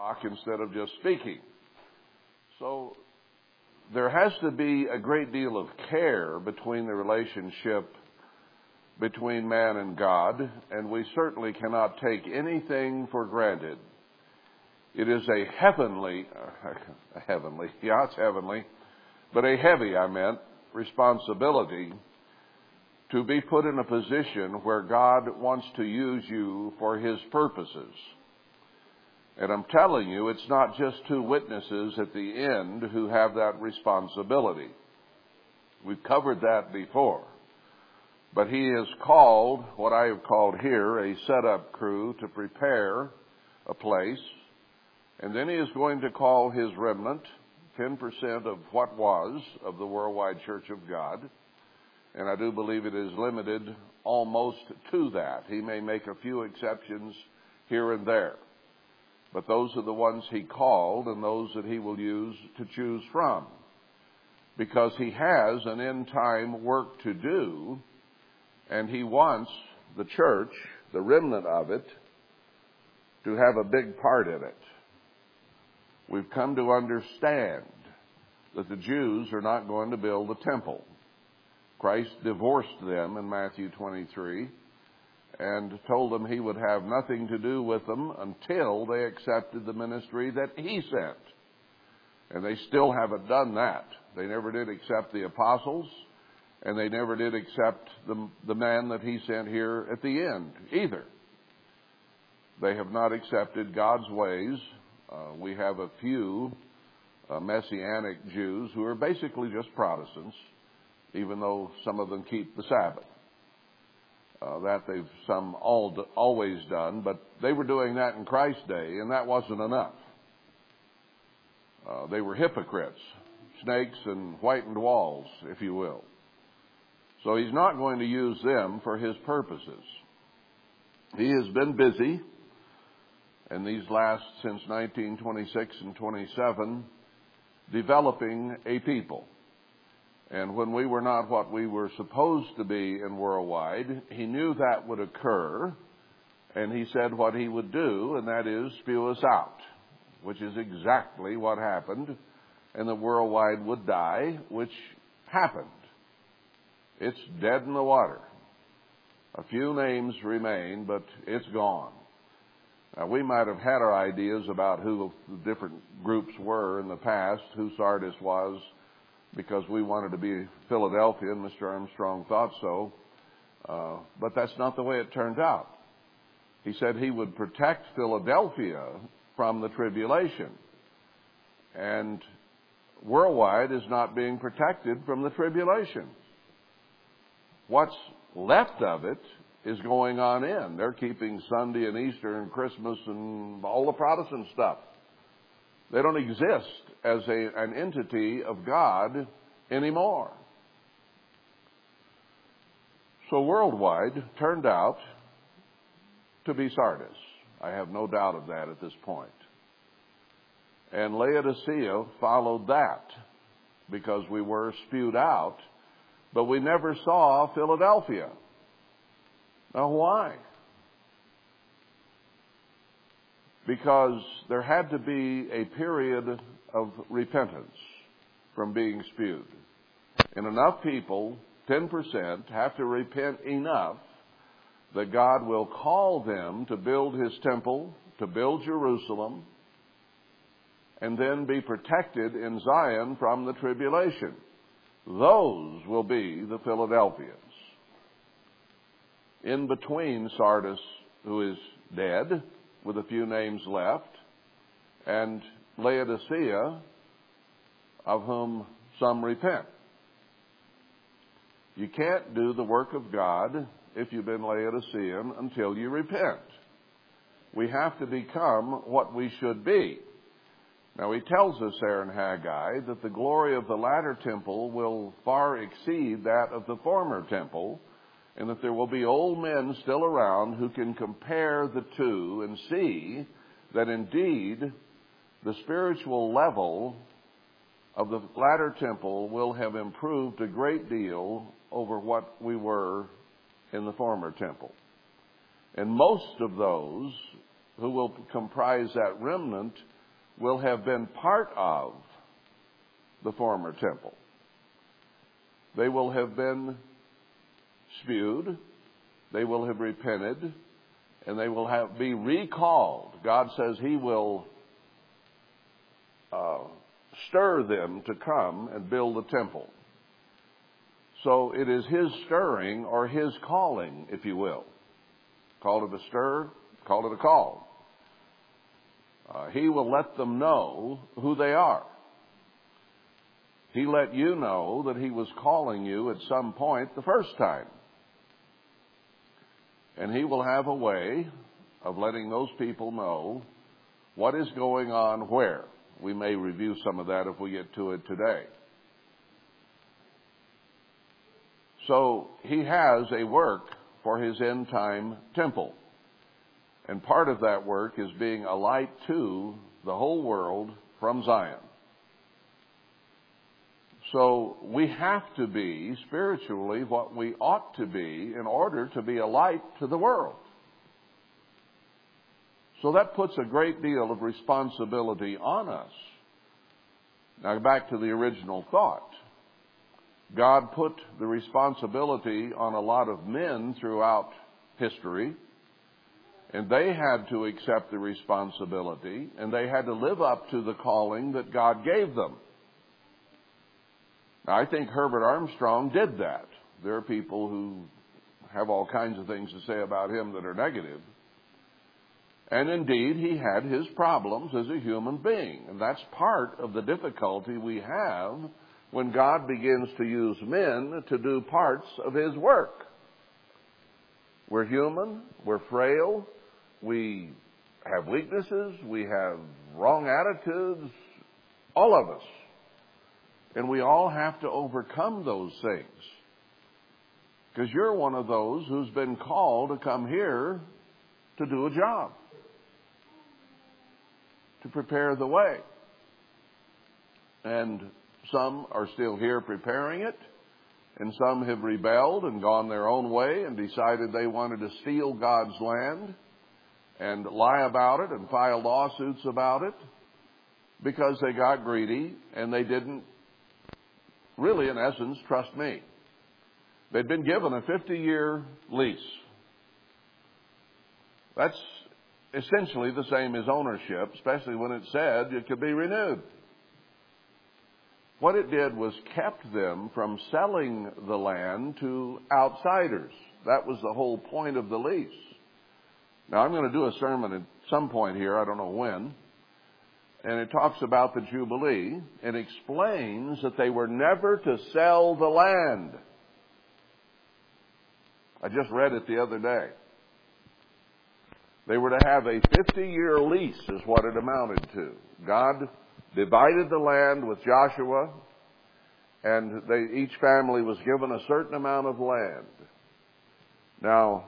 talk instead of just speaking. So there has to be a great deal of care between the relationship between man and God, and we certainly cannot take anything for granted. It is a heavy responsibility to be put in a position where God wants to use you for His purposes. And I'm telling you, it's not just two witnesses at the end who have that responsibility. We've covered that before. But He has called what I have called here a setup crew to prepare a place, and then He is going to call His remnant, 10% of what was of the Worldwide Church of God, and I do believe it is limited almost to that. He may make a few exceptions here and there, but those are the ones He called and those that He will use to choose from, because He has an end-time work to do, and He wants the church, the remnant of it, to have a big part in it. We've come to understand that the Jews are not going to build the temple. Christ divorced them in Matthew 23 and told them He would have nothing to do with them until they accepted the ministry that He sent. And they still haven't done that. They never did accept the apostles, and they never did accept the man that He sent here at the end either. They have not accepted God's ways. We have a few Messianic Jews who are basically just Protestants, even though some of them keep the Sabbath. That they've always done, but they were doing that in Christ's day, and that wasn't enough. They were hypocrites, snakes and whitened walls, if you will. So He's not going to use them for His purposes. He has been busy, and these last, since 1926 and 27, developing a people. And when we were not what we were supposed to be in Worldwide, He knew that would occur, and He said what He would do, and that is spew us out, which is exactly what happened, and the Worldwide would die, which happened. It's dead in the water. A few names remain, but it's gone. Now, we might have had our ideas about who the different groups were in the past, who Sardis was, because we wanted to be Philadelphia, and Mr. Armstrong thought so. But that's not the way it turned out. He said He would protect Philadelphia from the tribulation. And Worldwide is not being protected from the tribulation. What's left of it is going on in. They're keeping Sunday and Easter and Christmas and all the Protestant stuff. They don't exist as an entity of God anymore. So Worldwide turned out to be Sardis. I have no doubt of that at this point. And Laodicea followed that because we were spewed out, but we never saw Philadelphia. Now why? Because there had to be a period of repentance from being spewed. And enough people, 10%, have to repent enough that God will call them to build His temple, to build Jerusalem, and then be protected in Zion from the tribulation. Those will be the Philadelphians. In between Sardis, who is dead, with a few names left, and Laodicea, of whom some repent. You can't do the work of God if you've been Laodicean until you repent. We have to become what we should be. Now, He tells us there in Haggai that the glory of the latter temple will far exceed that of the former temple, and that there will be old men still around who can compare the two and see that indeed the spiritual level of the latter temple will have improved a great deal over what we were in the former temple. And most of those who will comprise that remnant will have been part of the former temple. They will have been spewed, they will have repented, and they will be recalled. God says He will stir them to come and build the temple. So it is His stirring or His calling, if you will. Call it a stir, call it a call. He will let them know who they are. He let you know that He was calling you at some point the first time. And He will have a way of letting those people know what is going on where. We may review some of that if we get to it today. So He has a work for His end-time temple. And part of that work is being a light to the whole world from Zion. So we have to be spiritually what we ought to be in order to be a light to the world. So that puts a great deal of responsibility on us. Now back to the original thought. God put the responsibility on a lot of men throughout history, and they had to accept the responsibility, and they had to live up to the calling that God gave them. Now, I think Herbert Armstrong did that. There are people who have all kinds of things to say about him that are negative. And indeed, he had his problems as a human being. And that's part of the difficulty we have when God begins to use men to do parts of His work. We're human, we're frail, we have weaknesses, we have wrong attitudes, all of us. And we all have to overcome those things. Because you're one of those who's been called to come here to do a job, to prepare the way. And some are still here preparing it, and some have rebelled and gone their own way and decided they wanted to steal God's land and lie about it and file lawsuits about it because they got greedy and they didn't really, in essence, trust me. They'd been given a 50-year lease. That's essentially the same as ownership, especially when it said it could be renewed. What it did was kept them from selling the land to outsiders. That was the whole point of the lease. Now, I'm going to do a sermon at some point here, I don't know when, and it talks about the Jubilee and explains that they were never to sell the land. I just read it the other day. They were to have a 50-year lease is what it amounted to. God divided the land with Joshua, and each family was given a certain amount of land. Now,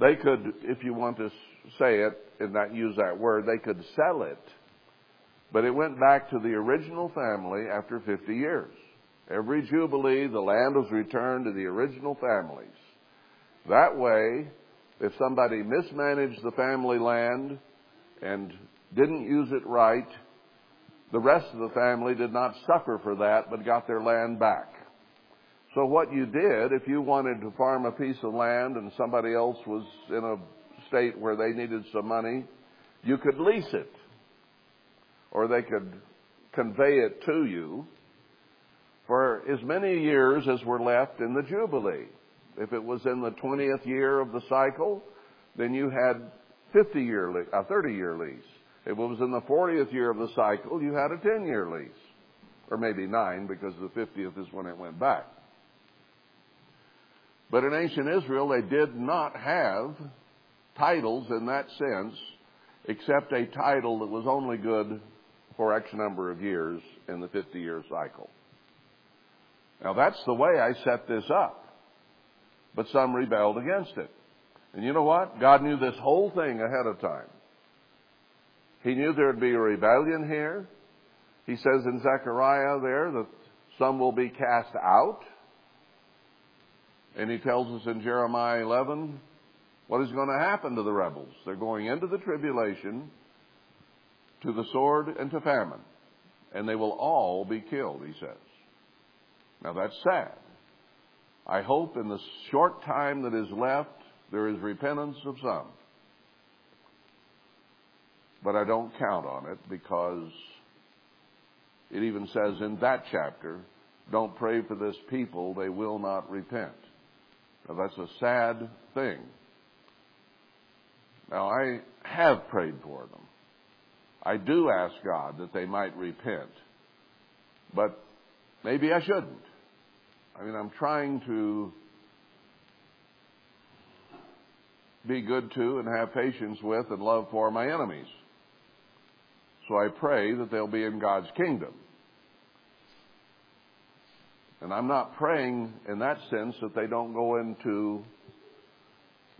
they could, if you want to say it and not use that word, they could sell it, but it went back to the original family after 50 years. Every Jubilee, the land was returned to the original families. That way, if somebody mismanaged the family land and didn't use it right, the rest of the family did not suffer for that, but got their land back. So what you did, if you wanted to farm a piece of land and somebody else was in a state where they needed some money, you could lease it, or they could convey it to you for as many years as were left in the Jubilee. If it was in the 20th year of the cycle, then you had 30-year lease. If it was in the 40th year of the cycle, you had a 10-year lease, or maybe 9, because the 50th is when it went back. But in ancient Israel, they did not have titles in that sense, except a title that was only good for X number of years in the 50-year cycle. Now, that's the way I set this up, but some rebelled against it. And you know what? God knew this whole thing ahead of time. He knew there would be a rebellion here. He says in Zechariah there that some will be cast out. And He tells us in Jeremiah 11 What is going to happen to the rebels? They're going into the tribulation, to the sword and to famine, and they will all be killed, he says. Now that's sad. I hope in the short time that is left, there is repentance of some. But I don't count on it, because it even says in that chapter, don't pray for this people, they will not repent. Now that's a sad thing. Now I have prayed for them. I do ask God that they might repent, but maybe I shouldn't. I mean, I'm trying to be good to and have patience with and love for my enemies. So I pray that they'll be in God's kingdom. And I'm not praying in that sense that they don't go into,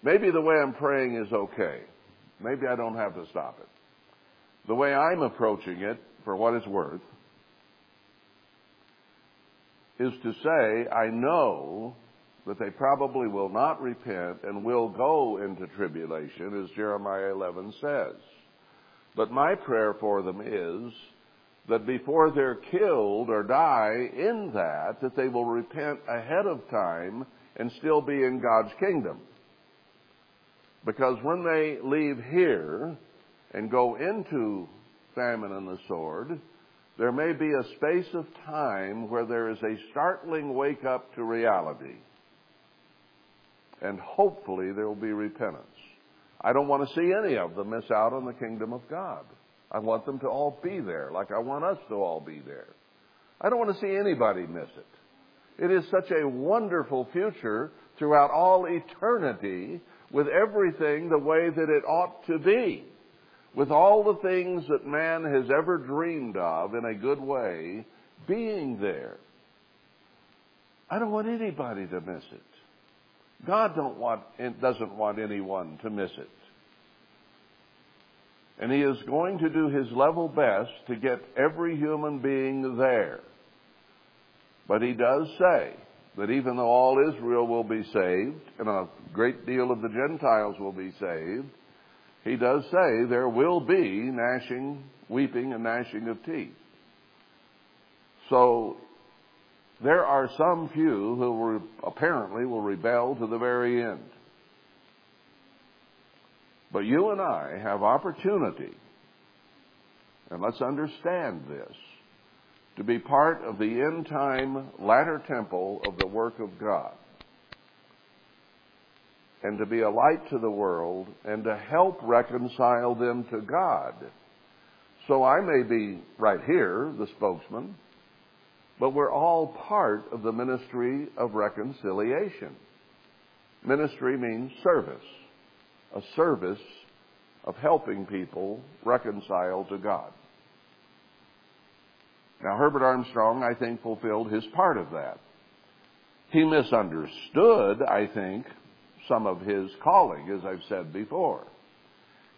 maybe the way I'm praying is okay. Maybe I don't have to stop it. The way I'm approaching it, for what it's worth, is to say, I know that they probably will not repent and will go into tribulation, as Jeremiah 11 says. But my prayer for them is that before they're killed or die in that they will repent ahead of time and still be in God's kingdom. Because when they leave here and go into famine and the sword, there may be a space of time where there is a startling wake up to reality. And hopefully there will be repentance. I don't want to see any of them miss out on the kingdom of God. I want them to all be there, like I want us to all be there. I don't want to see anybody miss it. It is such a wonderful future throughout all eternity, with everything the way that it ought to be, with all the things that man has ever dreamed of in a good way being there. I don't want anybody to miss it. God doesn't want anyone to miss it. And he is going to do his level best to get every human being there. But he does say that even though all Israel will be saved, and a great deal of the Gentiles will be saved, he does say there will be weeping and gnashing of teeth. So there are some few who apparently will rebel to the very end. But you and I have opportunity, and let's understand this, to be part of the end-time latter temple of the work of God, and to be a light to the world, and to help reconcile them to God. So I may be right here, the spokesman, but we're all part of the ministry of reconciliation. Ministry means service. A service of helping people reconcile to God. Now, Herbert Armstrong, I think, fulfilled his part of that. He misunderstood, I think, some of his calling, as I've said before.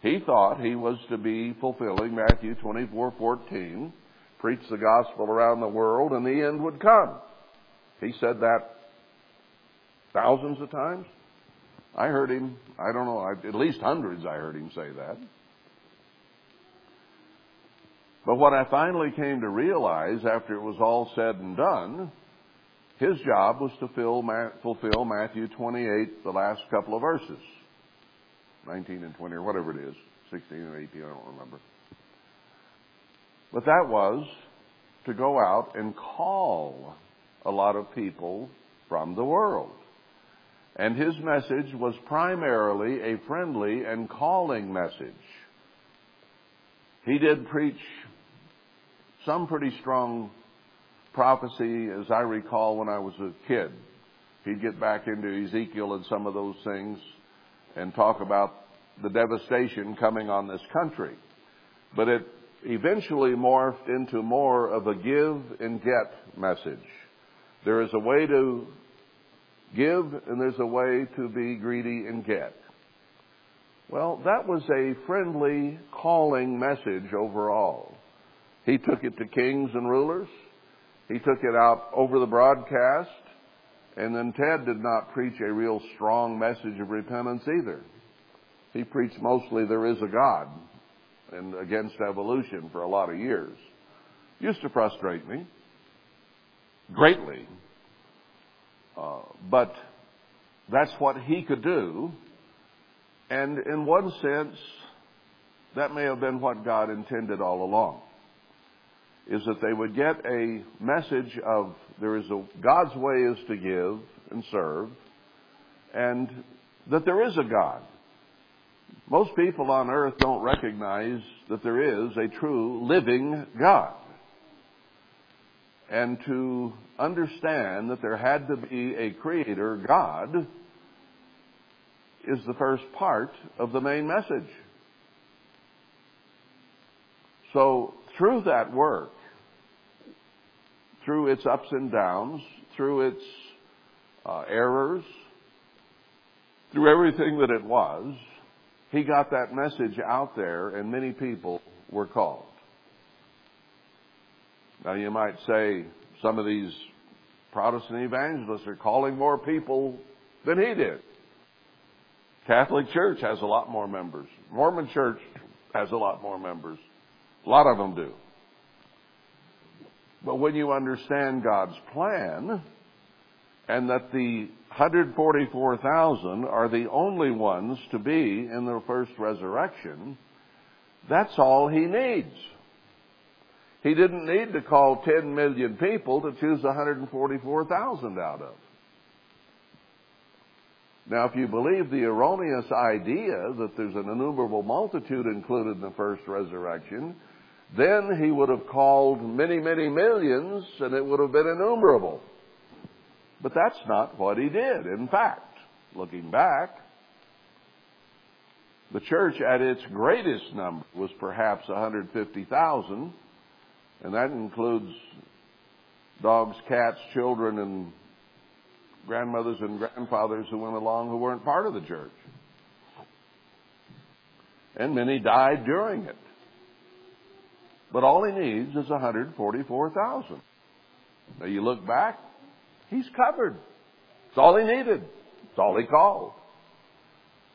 He thought he was to be fulfilling Matthew 24:14, preach the gospel around the world, and the end would come. He said that thousands of times. I heard him, I don't know, at least hundreds I heard him say that. But what I finally came to realize after it was all said and done, his job was to fulfill Matthew 28, the last couple of verses, 19 and 20 or whatever it is, 16 and 18, I don't remember. But that was to go out and call a lot of people from the world. And his message was primarily a friendly and calling message. He did preach some pretty strong prophecy, as I recall, when I was a kid. He'd get back into Ezekiel and some of those things and talk about the devastation coming on this country. But it eventually morphed into more of a give and get message. There is a way to give, and there's a way to be greedy and get. Well, that was a friendly calling message overall. He took it to kings and rulers. He took it out over the broadcast. And then Ted did not preach a real strong message of repentance either. He preached mostly there is a God and against evolution for a lot of years. Used to frustrate me greatly. But that's what he could do. And in one sense, that may have been what God intended all along, is that they would get a message of there is a God's way is to give and serve, and that there is a God. Most people on earth don't recognize that there is a true living God. And to understand that there had to be a creator God is the first part of the main message. So through that work, through its ups and downs, through its errors, through everything that it was, he got that message out there, and many people were called. Now, you might say some of these Protestant evangelists are calling more people than he did. Catholic Church has a lot more members. Mormon Church has a lot more members. A lot of them do. But when you understand God's plan, and that the 144,000 are the only ones to be in the first resurrection, that's all he needs. He didn't need to call 10 million people to choose 144,000 out of. Now, if you believe the erroneous idea that there's an innumerable multitude included in the first resurrection, then he would have called many, many millions, and it would have been innumerable. But that's not what he did. In fact, looking back, the church at its greatest number was perhaps 150,000, and that includes dogs, cats, children, and grandmothers and grandfathers who went along who weren't part of the church. And many died during it. But all he needs is 144,000. Now you look back, he's covered. It's all he needed. It's all he called.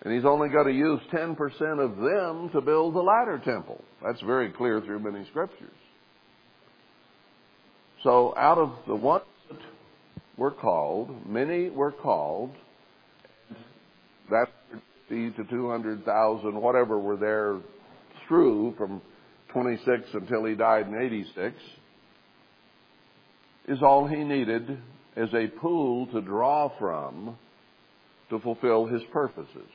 And he's only got to use 10% of them to build the latter temple. That's very clear through many scriptures. So out of the ones that were called, many were called. That's 50 to 200,000, whatever were there through from 26 until he died in 86, is all he needed as a pool to draw from to fulfill his purposes,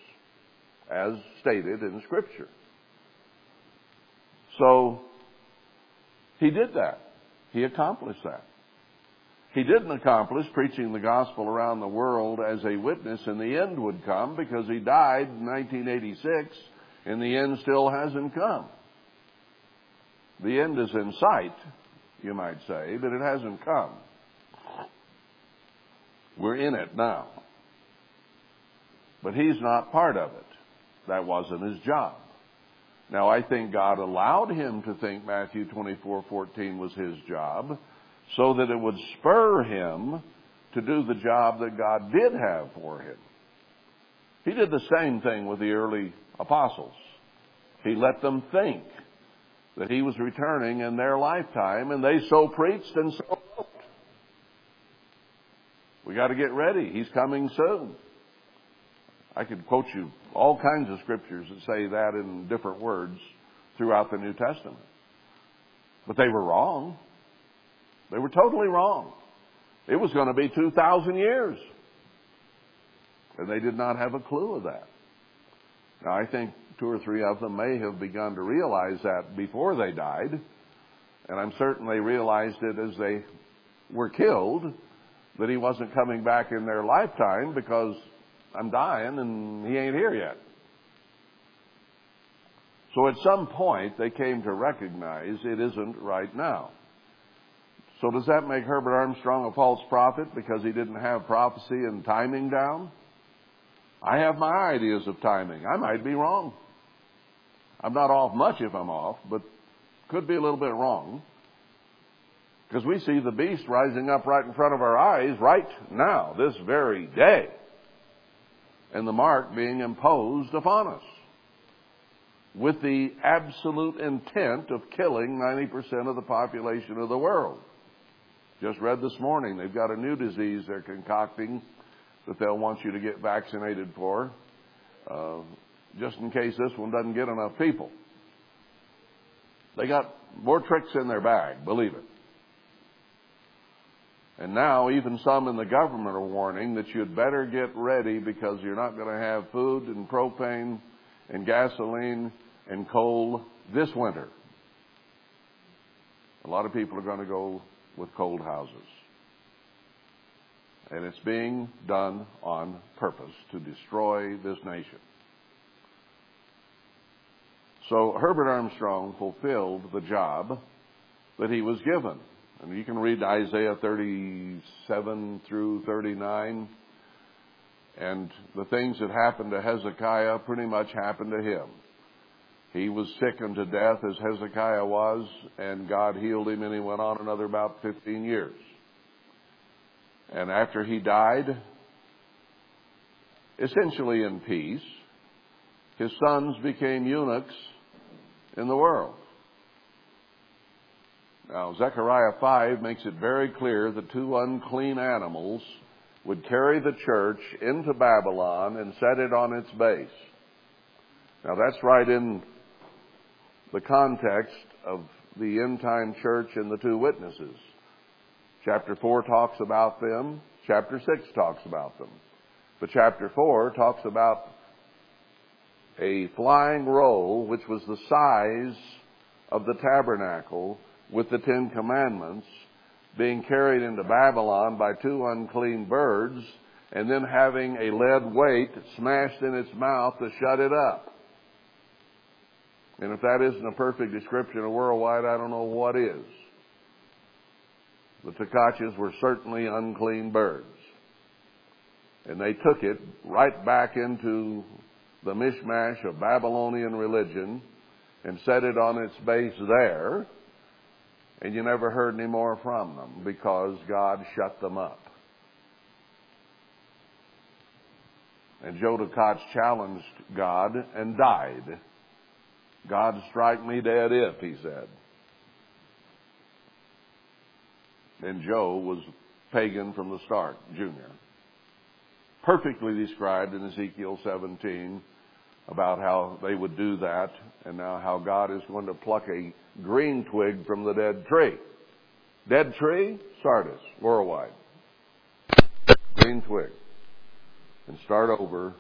as stated in Scripture. So he did that. He accomplished that. He didn't accomplish preaching the gospel around the world as a witness, and the end would come, because he died in 1986, and the end still hasn't come. The end is in sight, you might say, but it hasn't come. We're in it now. But he's not part of it. That wasn't his job. Now, I think God allowed him to think Matthew 24:14 was his job so that it would spur him to do the job that God did have for him. He did the same thing with the early apostles. He let them think that he was returning in their lifetime, and they so preached and so wrote. We got to get ready. He's coming soon. I could quote you all kinds of scriptures that say that in different words throughout the New Testament. But they were wrong. They were totally wrong. It was going to be 2,000 years. And they did not have a clue of that. Now, I think two or three of them may have begun to realize that before they died. And I'm certain they realized it as they were killed, that he wasn't coming back in their lifetime, because I'm dying and he ain't here yet. So at some point they came to recognize it isn't right now. So does that make Herbert Armstrong a false prophet because he didn't have prophecy and timing down? I have my ideas of timing. I might be wrong. I'm not off much if I'm off, but could be a little bit wrong. Because we see the beast rising up right in front of our eyes right now, this very day. And the mark being imposed upon us. with the absolute intent of killing 90% of the population of the world. Just read this morning, they've got a new disease they're concocting that they'll want you to get vaccinated for, just in case this one doesn't get enough people. They got more tricks in their bag, believe it. And now even some in the government are warning that you'd better get ready because you're not going to have food and propane and gasoline and coal this winter. A lot of people are going to go with cold houses. And it's being done on purpose to destroy this nation. So Herbert Armstrong fulfilled the job that he was given. And you can read Isaiah 37 through 39. And the things that happened to Hezekiah pretty much happened to him. He was sick unto death as Hezekiah was, and God healed him, and he went on another about 15 years. And after he died, essentially in peace, his sons became eunuchs in the world. Now, Zechariah 5 makes it very clear that two unclean animals would carry the church into Babylon and set it on its base. Now, that's right in the context of the end-time church and the two witnesses. Chapter 4 talks about them. Chapter 6 talks about them. But chapter 4 talks about a flying roll, which was the size of the tabernacle with the Ten Commandments, being carried into Babylon by two unclean birds, and then having a lead weight smashed in its mouth to shut it up. And if that isn't a perfect description of worldwide, I don't know what is. The Tkaches were certainly unclean birds. And they took it right back into the mishmash of Babylonian religion and set it on its base there. And you never heard any more from them because God shut them up. And Joe Tkach challenged God and died. God strike me dead if, he said. And Joe was pagan from the start, Junior. Perfectly described in Ezekiel 17 about how they would do that, and now how God is going to pluck a green twig from the dead tree. Dead tree? Sardis, worldwide. Green twig. And start over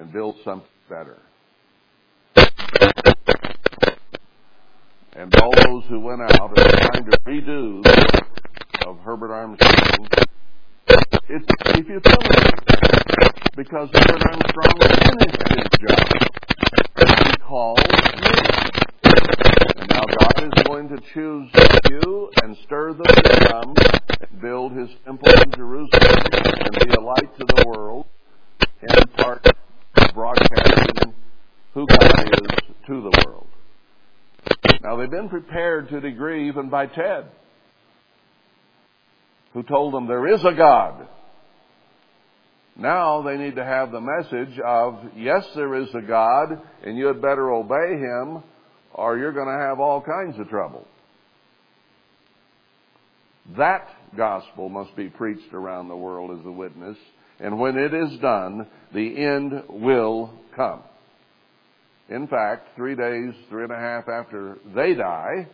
and build something better. And all those who went out and trying to redo of Herbert Armstrong, if you tell me, because Herbert Armstrong finished his job, he called me. And now God is going to choose you and stir them to come and build His temple in Jerusalem and be a light to the world and part broadcasting who God is to the world. Now they've been prepared to a degree even by Ted, who told them there is a God. Now they need to have the message of, yes, there is a God, and you had better obey Him, or you're going to have all kinds of trouble. That gospel must be preached around the world as a witness, and when it is done, the end will come. In fact, 3 days, 3 and a half after they die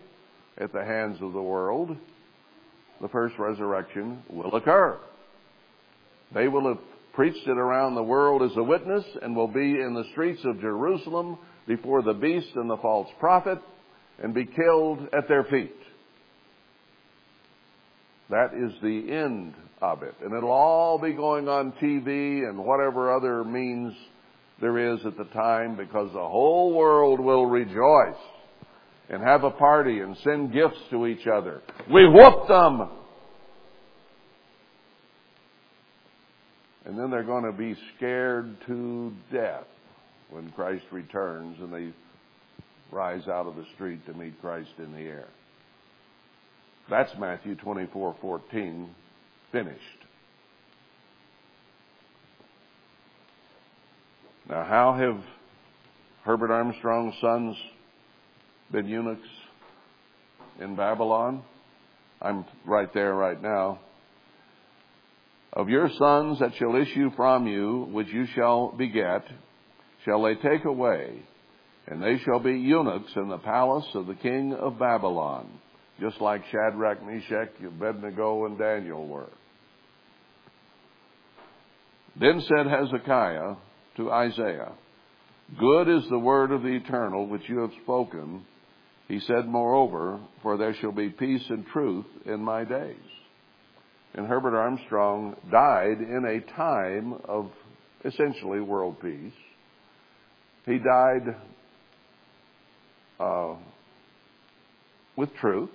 at the hands of the world, the first resurrection will occur. They will have preached it around the world as a witness and will be in the streets of Jerusalem before the beast and the false prophet and be killed at their feet. That is the end of it. And it'll all be going on TV and whatever other means there is at the time, because the whole world will rejoice and have a party and send gifts to each other. We whooped them! And then they're going to be scared to death when Christ returns and they rise out of the street to meet Christ in the air. That's Matthew 24:14 finished. Now, how have Herbert Armstrong's sons been eunuchs in Babylon. I'm right there right now. Of your sons that shall issue from you, which you shall beget, shall they take away, and they shall be eunuchs in the palace of the king of Babylon, just like Shadrach, Meshach, Abednego, and Daniel were. Then said Hezekiah to Isaiah, "Good is the word of the Eternal which you have spoken." He said, "Moreover, for there shall be peace and truth in my days." And Herbert Armstrong died in a time of essentially world peace. He died with truth.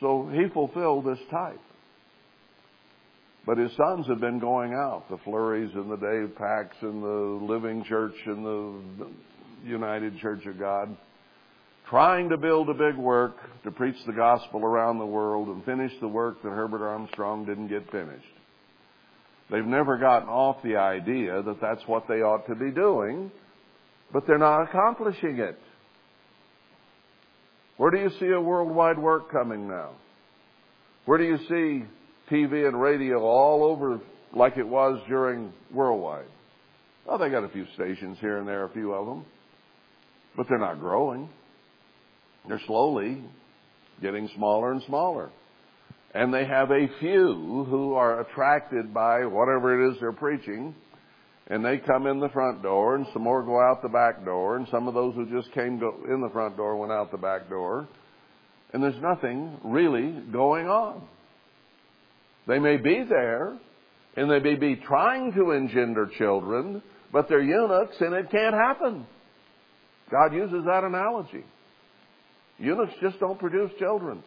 So he fulfilled this type. But his sons have been going out, the Flurries and the Dave Packs and the Living Church and the United Church of God, trying to build a big work to preach the gospel around the world and finish the work that Herbert Armstrong didn't get finished. They've never gotten off the idea that that's what they ought to be doing, but they're not accomplishing it. Where do you see a worldwide work coming now? Where do you see TV and radio all over like it was during Worldwide? Well, they got a few stations here and there, a few of them, but they're not growing. They're slowly getting smaller and smaller. And they have a few who are attracted by whatever it is they're preaching, and they come in the front door, and some more go out the back door, and some of those who just came in the front door went out the back door, and there's nothing really going on. They may be there, and they may be trying to engender children, but they're eunuchs, and it can't happen. God uses that analogy. Eunuchs just don't produce children.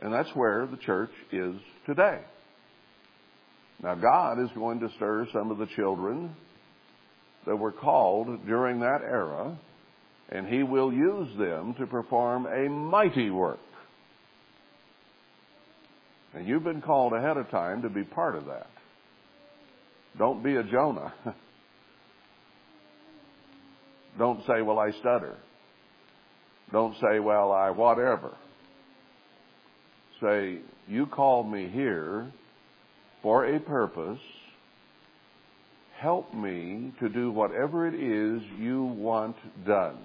And that's where the church is today. Now, God is going to stir some of the children that were called during that era, and He will use them to perform a mighty work. And you've been called ahead of time to be part of that. Don't be a Jonah. Don't say, "Well, I stutter." Don't say, "Well, I whatever." Say, "You called me here for a purpose. Help me to do whatever it is you want done."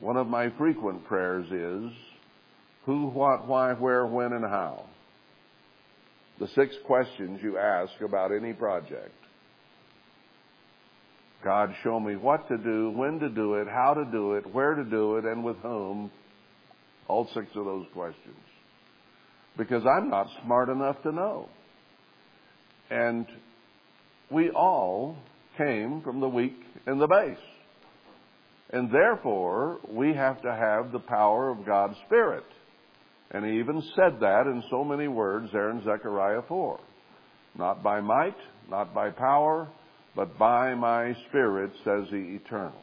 One of my frequent prayers is, who, what, why, where, when, and how. The 6 questions you ask about any project. God, show me what to do, when to do it, how to do it, where to do it, and with whom. All 6 of those questions. Because I'm not smart enough to know. And we all came from the weak and the base. And therefore, we have to have the power of God's Spirit. And He even said that in so many words there in Zechariah 4. Not by might, not by power, but by my Spirit, says the Eternal.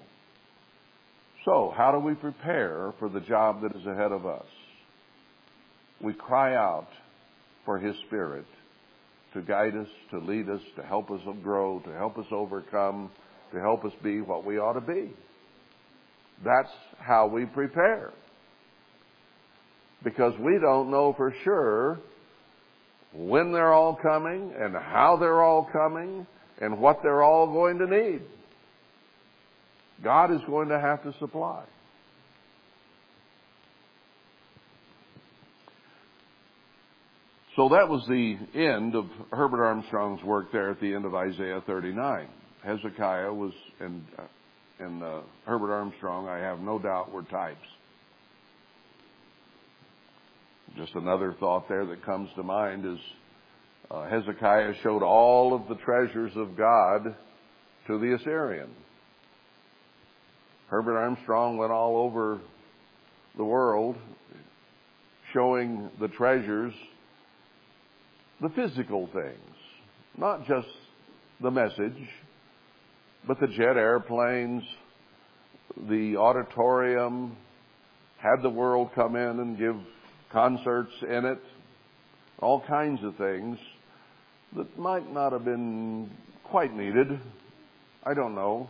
So, how do we prepare for the job that is ahead of us? We cry out for His Spirit to guide us, to lead us, to help us grow, to help us overcome, to help us be what we ought to be. That's how we prepare. Because we don't know for sure when they're all coming and how they're all coming and what they're all going to need. God is going to have to supply. So that was the end of Herbert Armstrong's work there at the end of Isaiah 39. Hezekiah was, and Herbert Armstrong, I have no doubt, were types. Just another thought there that comes to mind is Hezekiah showed all of the treasures of God to the Assyrian. Herbert Armstrong went all over the world showing the treasures, the physical things, not just the message, but the jet airplanes, the auditorium, had the world come in and give concerts in it, all kinds of things. that might not have been quite needed. I don't know.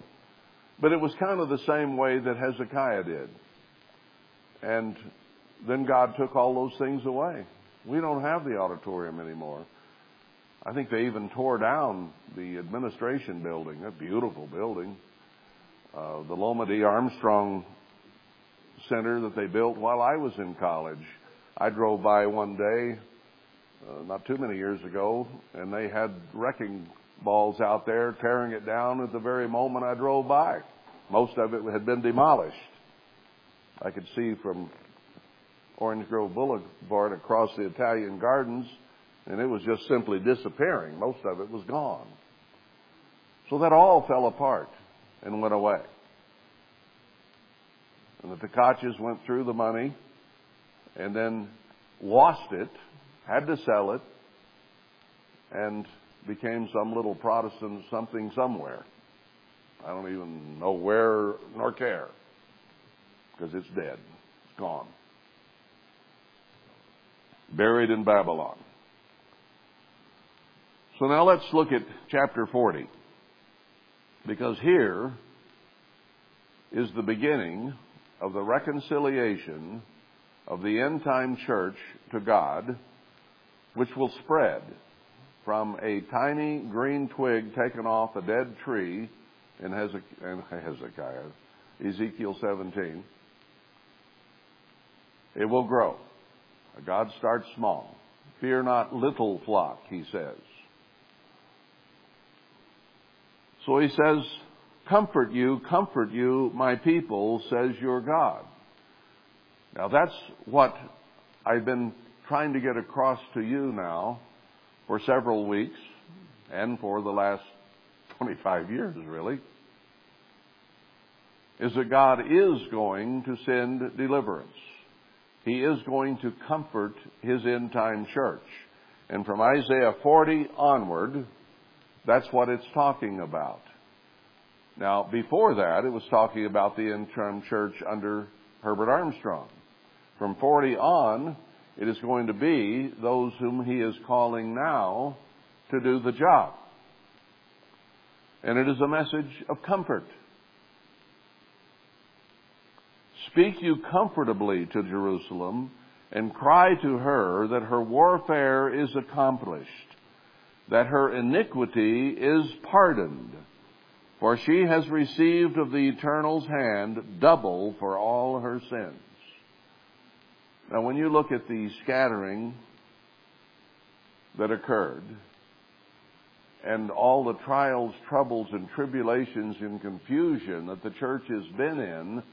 But it was kind of the same way that Hezekiah did. And then God took all those things away. We don't have the auditorium anymore. I think they even tore down the administration building, a beautiful building. The Loma D. Armstrong Center that they built while I was in college. I drove by one day, not too many years ago, and they had wrecking balls out there tearing it down at the very moment I drove by. Most of it had been demolished. I could see from Orange Grove Boulevard across the Italian Gardens, and it was just simply disappearing. Most of it was gone. So that all fell apart and went away. And the Tkaches went through the money and then lost it, had to sell it, and became some little Protestant something somewhere. I don't even know where nor care, because it's dead. It's gone. Buried in Babylon. So now let's look at chapter 40, because here is the beginning of the reconciliation of the end-time church to God, which will spread from a tiny green twig taken off a dead tree in Hezekiah, Ezekiel 17. It will grow. God starts small. Fear not, little flock, he says. So he says, comfort you, my people, says your God. Now that's what I've been trying to get across to you now for several weeks and for the last 25 years, really, is that God is going to send deliverance. He is going to comfort his end-time church. And from Isaiah 40 onward, that's what it's talking about. Now, before that, it was talking about the end-time church under Herbert Armstrong. From 40 on, it is going to be those whom he is calling now to do the job. And it is a message of comfort. Speak you comfortably to Jerusalem, and cry to her that her warfare is accomplished, that her iniquity is pardoned, for she has received of the Eternal's hand double for all her sins. Now, when you look at the scattering that occurred, and all the trials, troubles, and tribulations and confusion that the church has been in,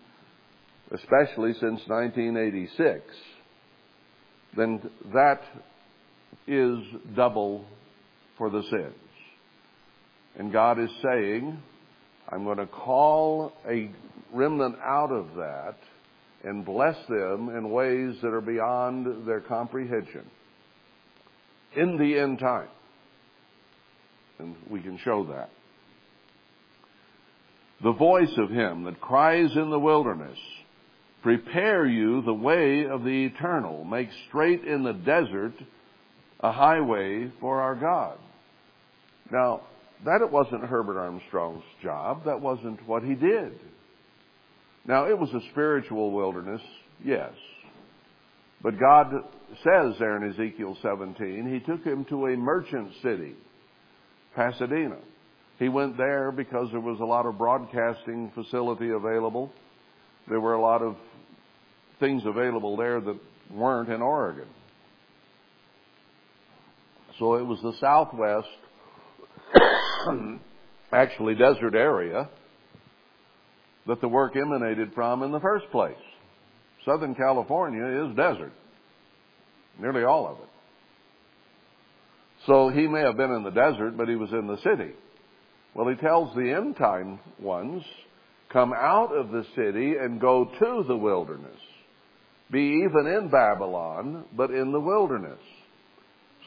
especially since 1986, then that is double for the sins. And God is saying, I'm going to call a remnant out of that and bless them in ways that are beyond their comprehension in the end time. And we can show that. The voice of him that cries in the wilderness, prepare you the way of the Eternal. Make straight in the desert a highway for our God. Now, that it wasn't Herbert Armstrong's job. That wasn't what he did. Now, it was a spiritual wilderness, yes. But God says there in Ezekiel 17, he took him to a merchant city, Pasadena. He went there because there was a lot of broadcasting facility available. There were a lot of things available there that weren't in Oregon. So it was the southwest, actually desert area, that the work emanated from in the first place. Southern California is desert, nearly all of it. So he may have been in the desert, but he was in the city. Well, he tells the end time ones, come out of the city and go to the wilderness. Be even in Babylon, but in the wilderness.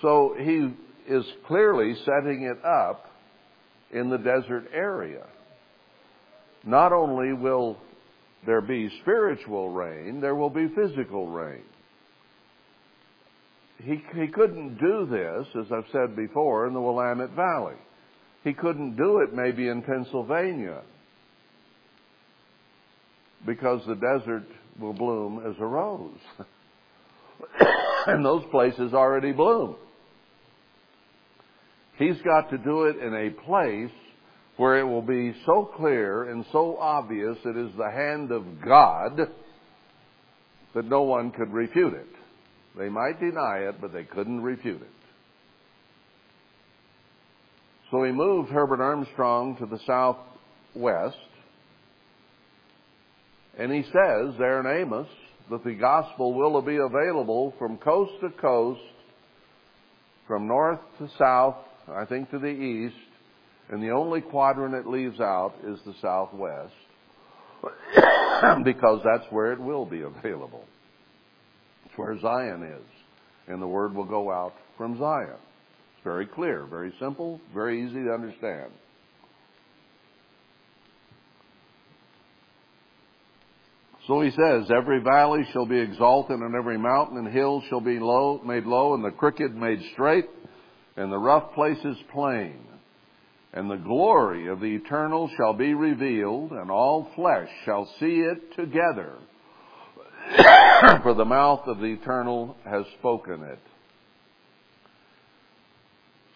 So he is clearly setting it up in the desert area. Not only will there be spiritual rain, there will be physical rain. he couldn't do this, as I've said before, in the Willamette Valley. He couldn't do it maybe in Pennsylvania, because the desert will bloom as a rose. And those places already bloom. He's got to do it in a place where it will be so clear and so obvious it is the hand of God that no one could refute it. They might deny it, but they couldn't refute it. So he moved Herbert Armstrong to the southwest, and he says there in Amos that the gospel will be available from coast to coast, from north to south, I think to the east, and the only quadrant it leaves out is the southwest, because that's where it will be available. It's where Zion is, and the word will go out from Zion. It's very clear, very simple, very easy to understand. So he says, every valley shall be exalted, and every mountain and hill shall be made low, and the crooked made straight, and the rough places plain. And the glory of the eternal shall be revealed, and all flesh shall see it together. For the mouth of the eternal has spoken it.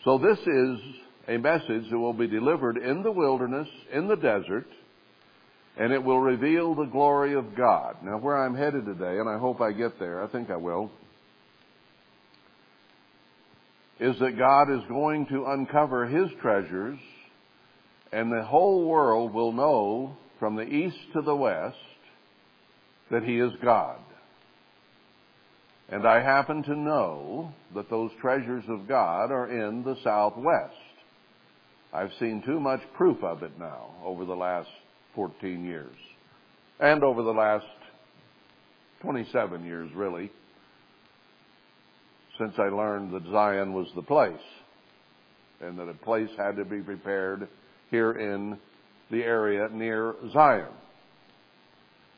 So this is a message that will be delivered in the wilderness, in the desert, and it will reveal the glory of God. Now, where I'm headed today, and I hope I get there, I think I will, is that God is going to uncover His treasures, and the whole world will know from the east to the west that He is God. And I happen to know that those treasures of God are in the southwest. I've seen too much proof of it now over the last 14 years, and over the last 27 years, really, since I learned that Zion was the place, and that a place had to be prepared here in the area near Zion.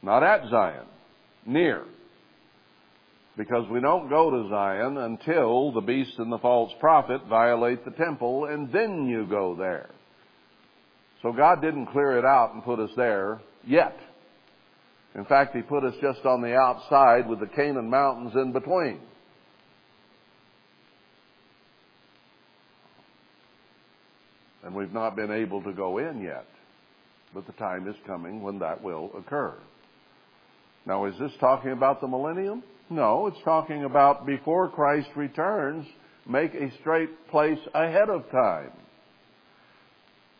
Not at Zion, near. Because we don't go to Zion until the beast and the false prophet violate the temple, and then you go there. So God didn't clear it out and put us there yet. In fact, He put us just on the outside with the Canaan mountains in between. And we've not been able to go in yet. But the time is coming when that will occur. Now, is this talking about the millennium? No, it's talking about before Christ returns, make a straight place ahead of time.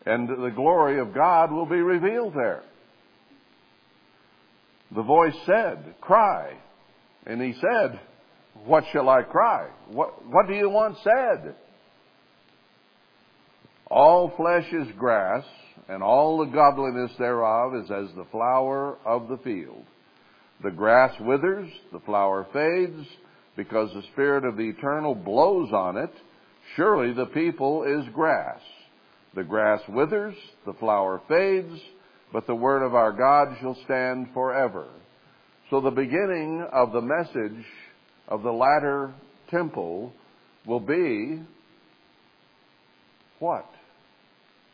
And the glory of God will be revealed there. The voice said, cry. And he said, what shall I cry? What do you want said? All flesh is grass, and all the godliness thereof is as the flower of the field. The grass withers, the flower fades, because the Spirit of the Eternal blows on it. Surely the people is grass. The grass withers, the flower fades, but the word of our God shall stand forever. So the beginning of the message of the latter temple will be what?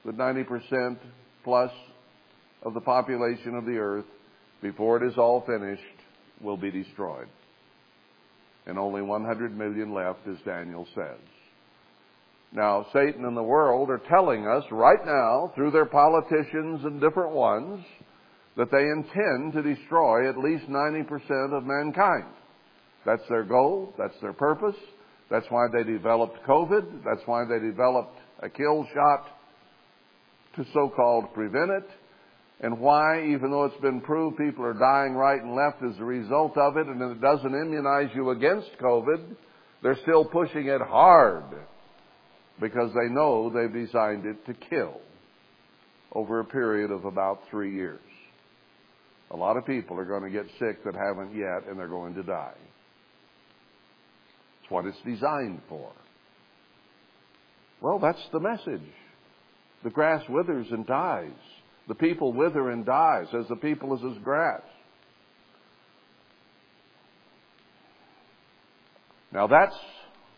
The 90% plus of the population of the earth, before it is all finished, will be destroyed. And only 100 million left, as Daniel says. Now, Satan and the world are telling us right now, through their politicians and different ones, that they intend to destroy at least 90% of mankind. That's their goal. That's their purpose. That's why they developed COVID. That's why they developed a kill shot to so-called prevent it. And why, even though it's been proved people are dying right and left as a result of it, and it doesn't immunize you against COVID, they're still pushing it hard, because they know they've designed it to kill over a period of about 3 years. A lot of people are going to get sick that haven't yet, and they're going to die. It's what it's designed for. Well, that's the message. The grass withers and dies. The people wither and die, as the people is as grass. Now that's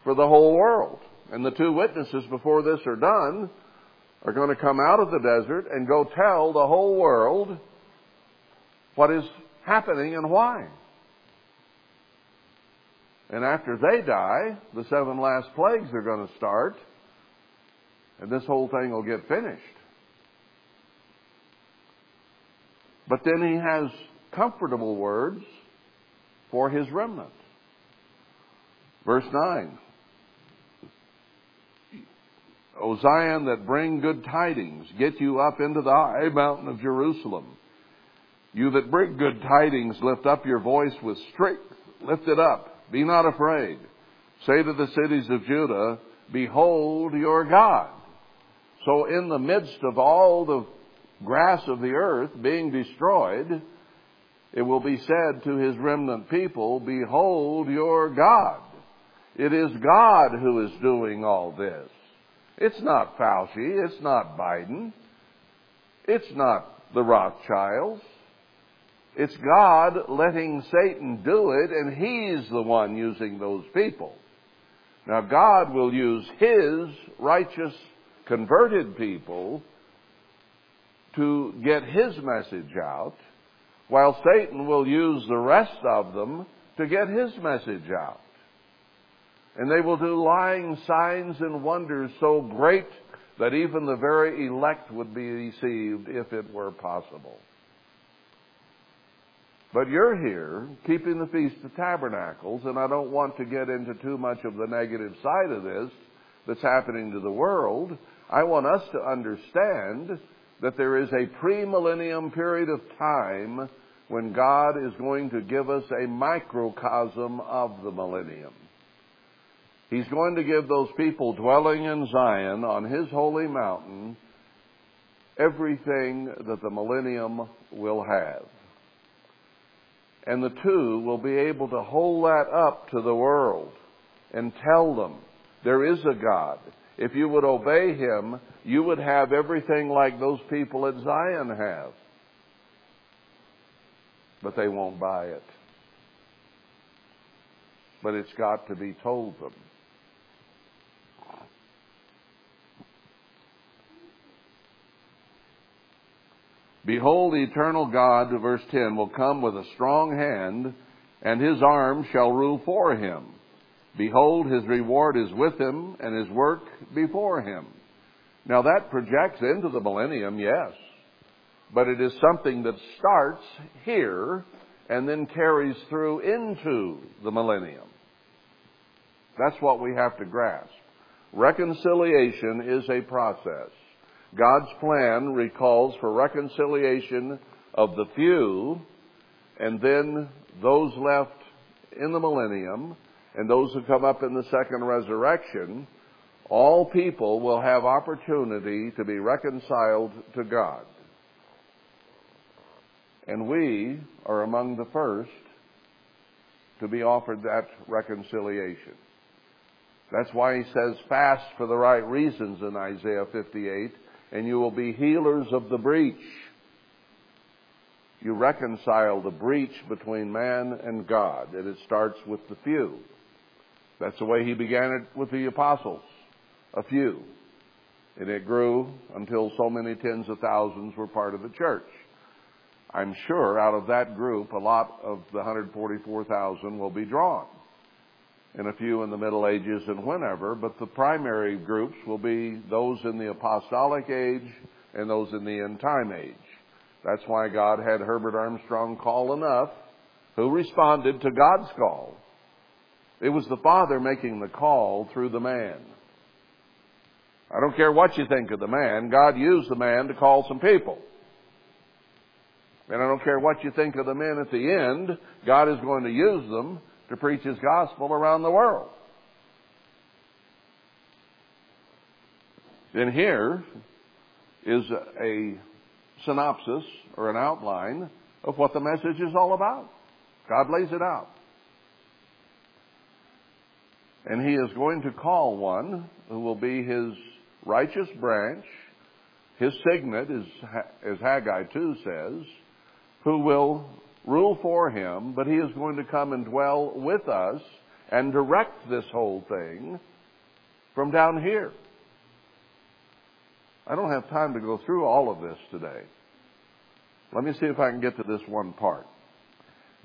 for the whole world. And the two witnesses before this are done are going to come out of the desert and go tell the whole world what is happening and why. And after they die, the seven last plagues are going to start, and this whole thing will get finished. But then he has comfortable words for his remnant. Verse 9. O Zion, that bring good tidings, get you up into the high mountain of Jerusalem. You that bring good tidings, lift up your voice with strength. Lift it up. Be not afraid. Say to the cities of Judah, behold your God. So in the midst of all the grass of the earth being destroyed, it will be said to his remnant people, behold your God. It is God who is doing all this. It's not Fauci. It's not Biden. It's not the Rothschilds. It's God letting Satan do it, and he's the one using those people. Now, God will use his righteous, converted people to get his message out, while Satan will use the rest of them to get his message out. And they will do lying signs and wonders so great that even the very elect would be deceived if it were possible. But you're here keeping the Feast of Tabernacles, and I don't want to get into too much of the negative side of this that's happening to the world. I want us to understand that there is a pre-millennium period of time when God is going to give us a microcosm of the millennium. He's going to give those people dwelling in Zion on his holy mountain everything that the millennium will have. And the two will be able to hold that up to the world and tell them there is a God. If you would obey him, you would have everything like those people at Zion have. But they won't buy it. But it's got to be told them. Behold, the eternal God, verse 10, will come with a strong hand, and his arm shall rule for him. Behold, his reward is with him, and his work before him. Now that projects into the millennium, yes. But it is something that starts here and then carries through into the millennium. That's what we have to grasp. Reconciliation is a process. God's plan recalls for reconciliation of the few, and then those left in the millennium, and those who come up in the second resurrection. All people will have opportunity to be reconciled to God. And we are among the first to be offered that reconciliation. That's why he says, fast for the right reasons in Isaiah 58, and you will be healers of the breach. You reconcile the breach between man and God, and it starts with the few. That's the way he began it with the apostles, a few. And it grew until so many tens of thousands were part of the church. I'm sure out of that group, a lot of the 144,000 will be drawn, and a few in the Middle Ages and whenever, but the primary groups will be those in the apostolic age and those in the end time age. That's why God had Herbert Armstrong call enough, who responded to God's call. It was the Father making the call through the man. I don't care what you think of the man, God used the man to call some people. And I don't care what you think of the men at the end, God is going to use them to preach his gospel around the world. Then here is a synopsis or an outline of what the message is all about. God lays it out. And he is going to call one who will be his righteous branch. His signet, as Haggai 2 says, who will rule for him, but he is going to come and dwell with us and direct this whole thing from down here. I don't have time to go through all of this today. Let me see if I can get to this one part.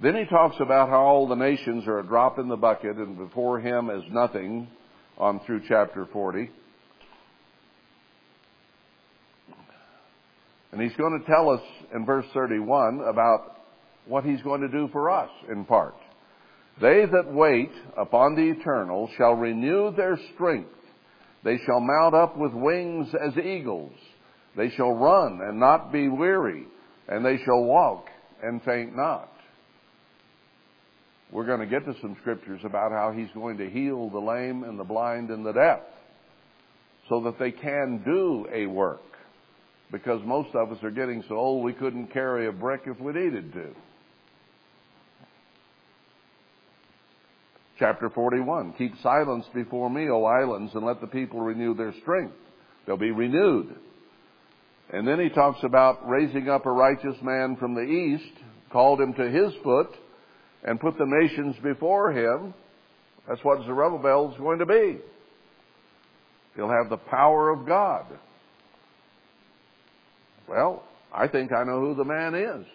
Then he talks about how all the nations are a drop in the bucket and before him is nothing on through chapter 40. And he's going to tell us in verse 31 about what he's going to do for us in part. They that wait upon the eternal shall renew their strength. They shall mount up with wings as eagles. They shall run and not be weary, and they shall walk and faint not. We're going to get to some scriptures about how he's going to heal the lame and the blind and the deaf so that they can do a work, because most of us are getting so old we couldn't carry a brick if we needed to. Chapter 41, keep silence before me, O islands, and let the people renew their strength. They'll be renewed. And then he talks about raising up a righteous man from the east, called him to his foot, and put the nations before him. That's what Zerubbabel's going to be. He'll have the power of God. Well, I think I know who the man is.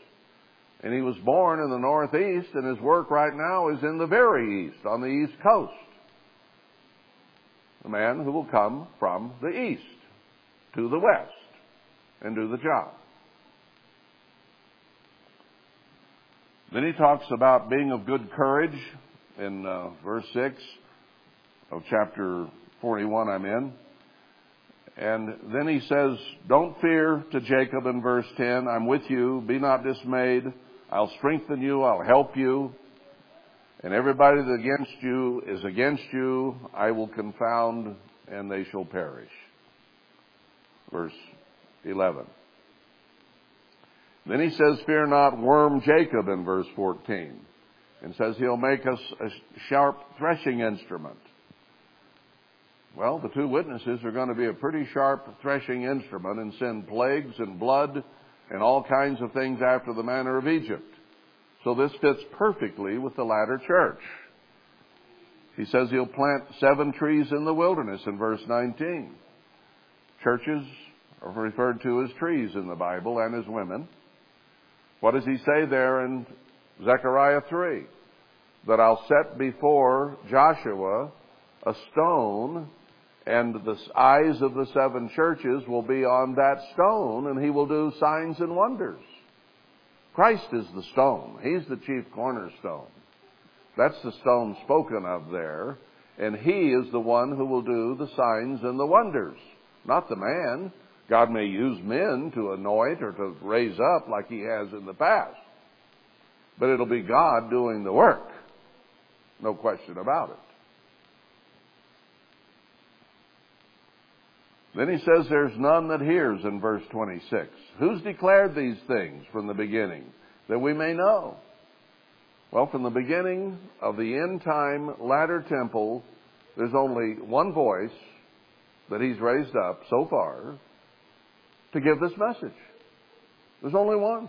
And he was born in the northeast, and his work right now is in the very east, on the east coast. The man who will come from the east to the west and do the job. Then he talks about being of good courage in verse 6 of chapter 41 I'm in. And then he says, don't fear to Jacob in verse 10. I'm with you. Be not dismayed. I'll strengthen you. I'll help you. And everybody that against you is against you. I will confound and they shall perish. Verse 11. Then he says, fear not, worm Jacob in verse 14. And says he'll make us a sharp threshing instrument. Well, the two witnesses are going to be a pretty sharp threshing instrument and send plagues and blood and all kinds of things after the manner of Egypt. So this fits perfectly with the latter church. He says he'll plant 7 trees in the wilderness in verse 19. Churches are referred to as trees in the Bible and as women. What does he say there in Zechariah 3? That I'll set before Joshua a stone, and the eyes of the 7 churches will be on that stone, and he will do signs and wonders. Christ is the stone. He's the chief cornerstone. That's the stone spoken of there. And he is the one who will do the signs and the wonders, not the man. God may use men to anoint or to raise up like he has in the past. But it'll be God doing the work. No question about it. Then he says there's none that hears in verse 26. Who's declared these things from the beginning that we may know? Well, from the beginning of the end time latter temple, there's only one voice that he's raised up so far to give this message. There's only one.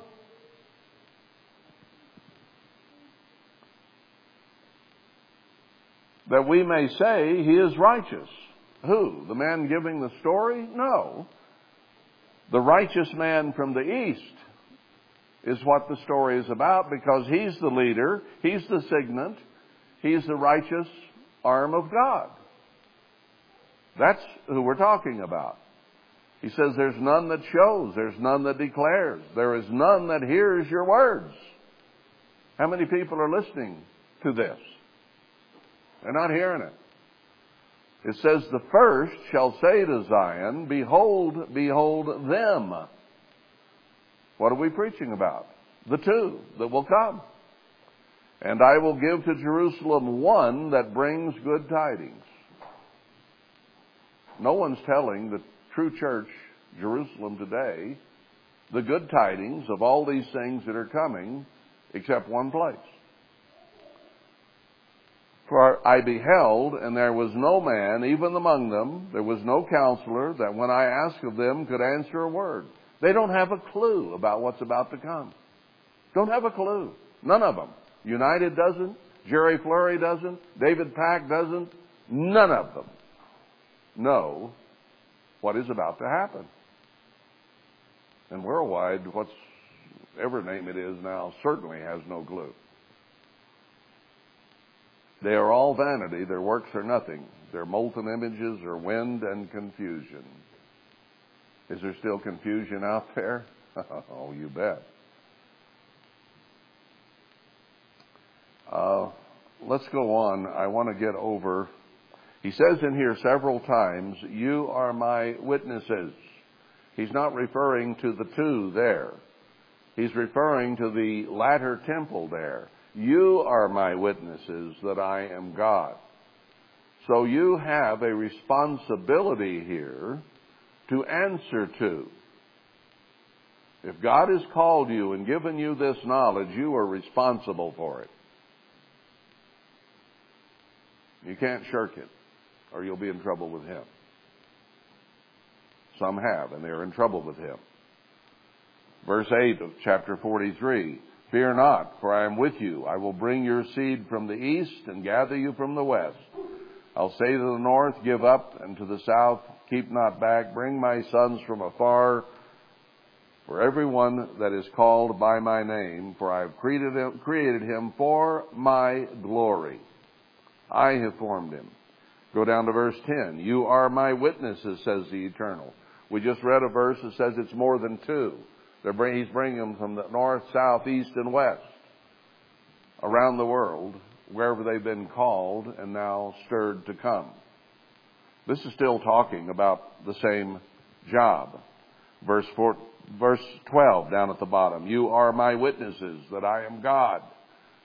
That we may say he is righteous. Who? The man giving the story? No. The righteous man from the east is what the story is about, because he's the leader, he's the signet, he's the righteous arm of God. That's who we're talking about. He says there's none that shows, there's none that declares, there is none that hears your words. How many people are listening to this? They're not hearing it. It says, the first shall say to Zion, behold, behold them. What are we preaching about? The two that will come. And I will give to Jerusalem one that brings good tidings. No one's telling the true church, Jerusalem today, the good tidings of all these things that are coming, except one place. For I beheld, and there was no man, even among them, there was no counselor, that when I asked of them could answer a word. They don't have a clue about what's about to come. Don't have a clue. None of them. United doesn't. Jerry Fleury doesn't. David Pack doesn't. None of them know what is about to happen. And Worldwide, whatever name it is now, certainly has no clue. They are all vanity. Their works are nothing. Their molten images are wind and confusion. Is there still confusion out there? Oh, you bet. Let's go on. I want to get over. He says in here several times, you are my witnesses. He's not referring to the two there. He's referring to the latter temple there. You are my witnesses that I am God. So you have a responsibility here to answer to. If God has called you and given you this knowledge, you are responsible for it. You can't shirk it, or you'll be in trouble with him. Some have, and they are in trouble with him. Verse 8 of chapter 43, fear not, for I am with you. I will bring your seed from the east and gather you from the west. I'll say to the north, give up, and to the south, keep not back. Bring my sons from afar, for everyone that is called by my name, for I have created him for my glory. I have formed him. Go down to verse 10. You are my witnesses, says the Eternal. We just read a verse that says it's more than two. He's bringing them from the north, south, east, and west around the world, wherever they've been called and now stirred to come. This is still talking about the same job. Verse 12 down at the bottom. You are my witnesses that I am God.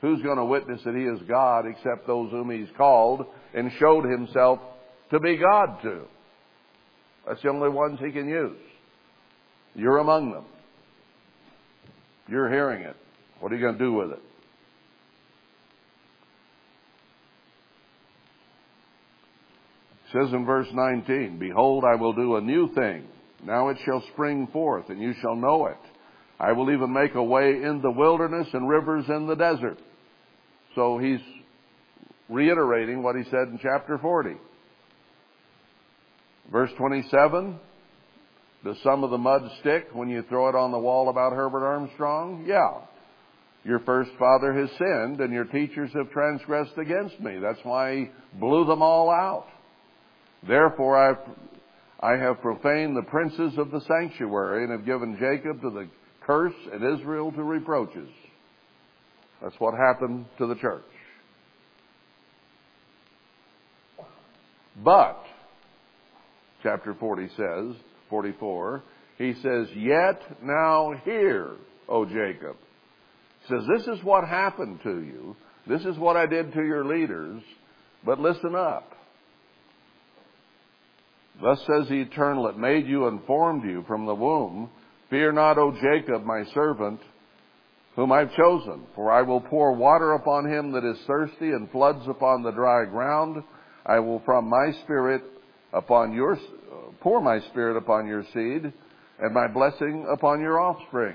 Who's going to witness that he is God except those whom he's called and showed himself to be God to? That's the only ones he can use. You're among them. You're hearing it. What are you going to do with it? It says in verse 19, behold, I will do a new thing. Now it shall spring forth, and you shall know it. I will even make a way in the wilderness and rivers in the desert. So he's reiterating what he said in chapter 40. Verse 27, does some of the mud stick when you throw it on the wall about Herbert Armstrong? Yeah. Your first father has sinned and your teachers have transgressed against me. That's why he blew them all out. Therefore I have profaned the princes of the sanctuary and have given Jacob to the curse and Israel to reproaches. That's what happened to the church. But, chapter 40 says, 44, he says, yet now hear, O Jacob. He says, this is what happened to you. This is what I did to your leaders, but listen up. Thus says the Eternal that made you and formed you from the womb. Fear not, O Jacob, my servant, whom I've chosen, for I will pour water upon him that is thirsty and floods upon the dry ground. I will pour my spirit upon your seed and my blessing upon your offspring.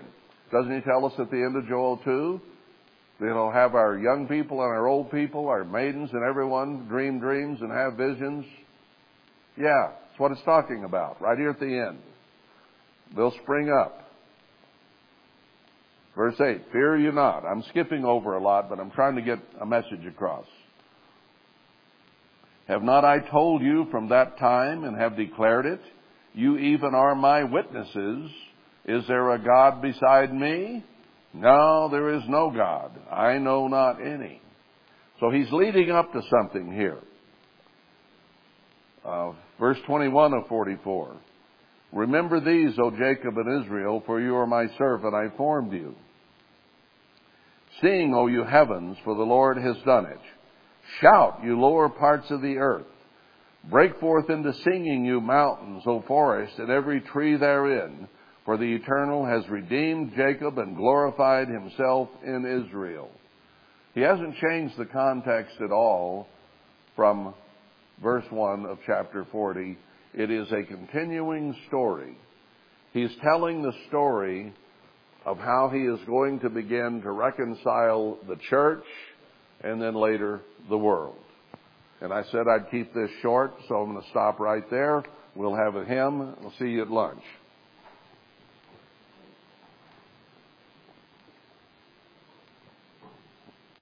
Doesn't he tell us at the end of Joel 2? That he'll have our young people and our old people, our maidens and everyone dream dreams and have visions. Yeah, that's what it's talking about right here at the end. They'll spring up. Verse 8, fear you not. I'm skipping over a lot, but I'm trying to get a message across. Have not I told you from that time and have declared it? You even are my witnesses. Is there a God beside me? No, there is no God. I know not any. So he's leading up to something here. Verse 21 of 44. Remember these, O Jacob and Israel, for you are my servant, I formed you. Sing, O you heavens, for the Lord has done it. Shout, you lower parts of the earth. Break forth into singing, you mountains, O forest, and every tree therein, for the Eternal has redeemed Jacob and glorified himself in Israel. He hasn't changed the context at all from verse 1 of chapter 40. It is a continuing story. He's telling the story of how he is going to begin to reconcile the church and then later the world. And I said I'd keep this short, so I'm going to stop right there. We'll have a hymn. We'll see you at lunch.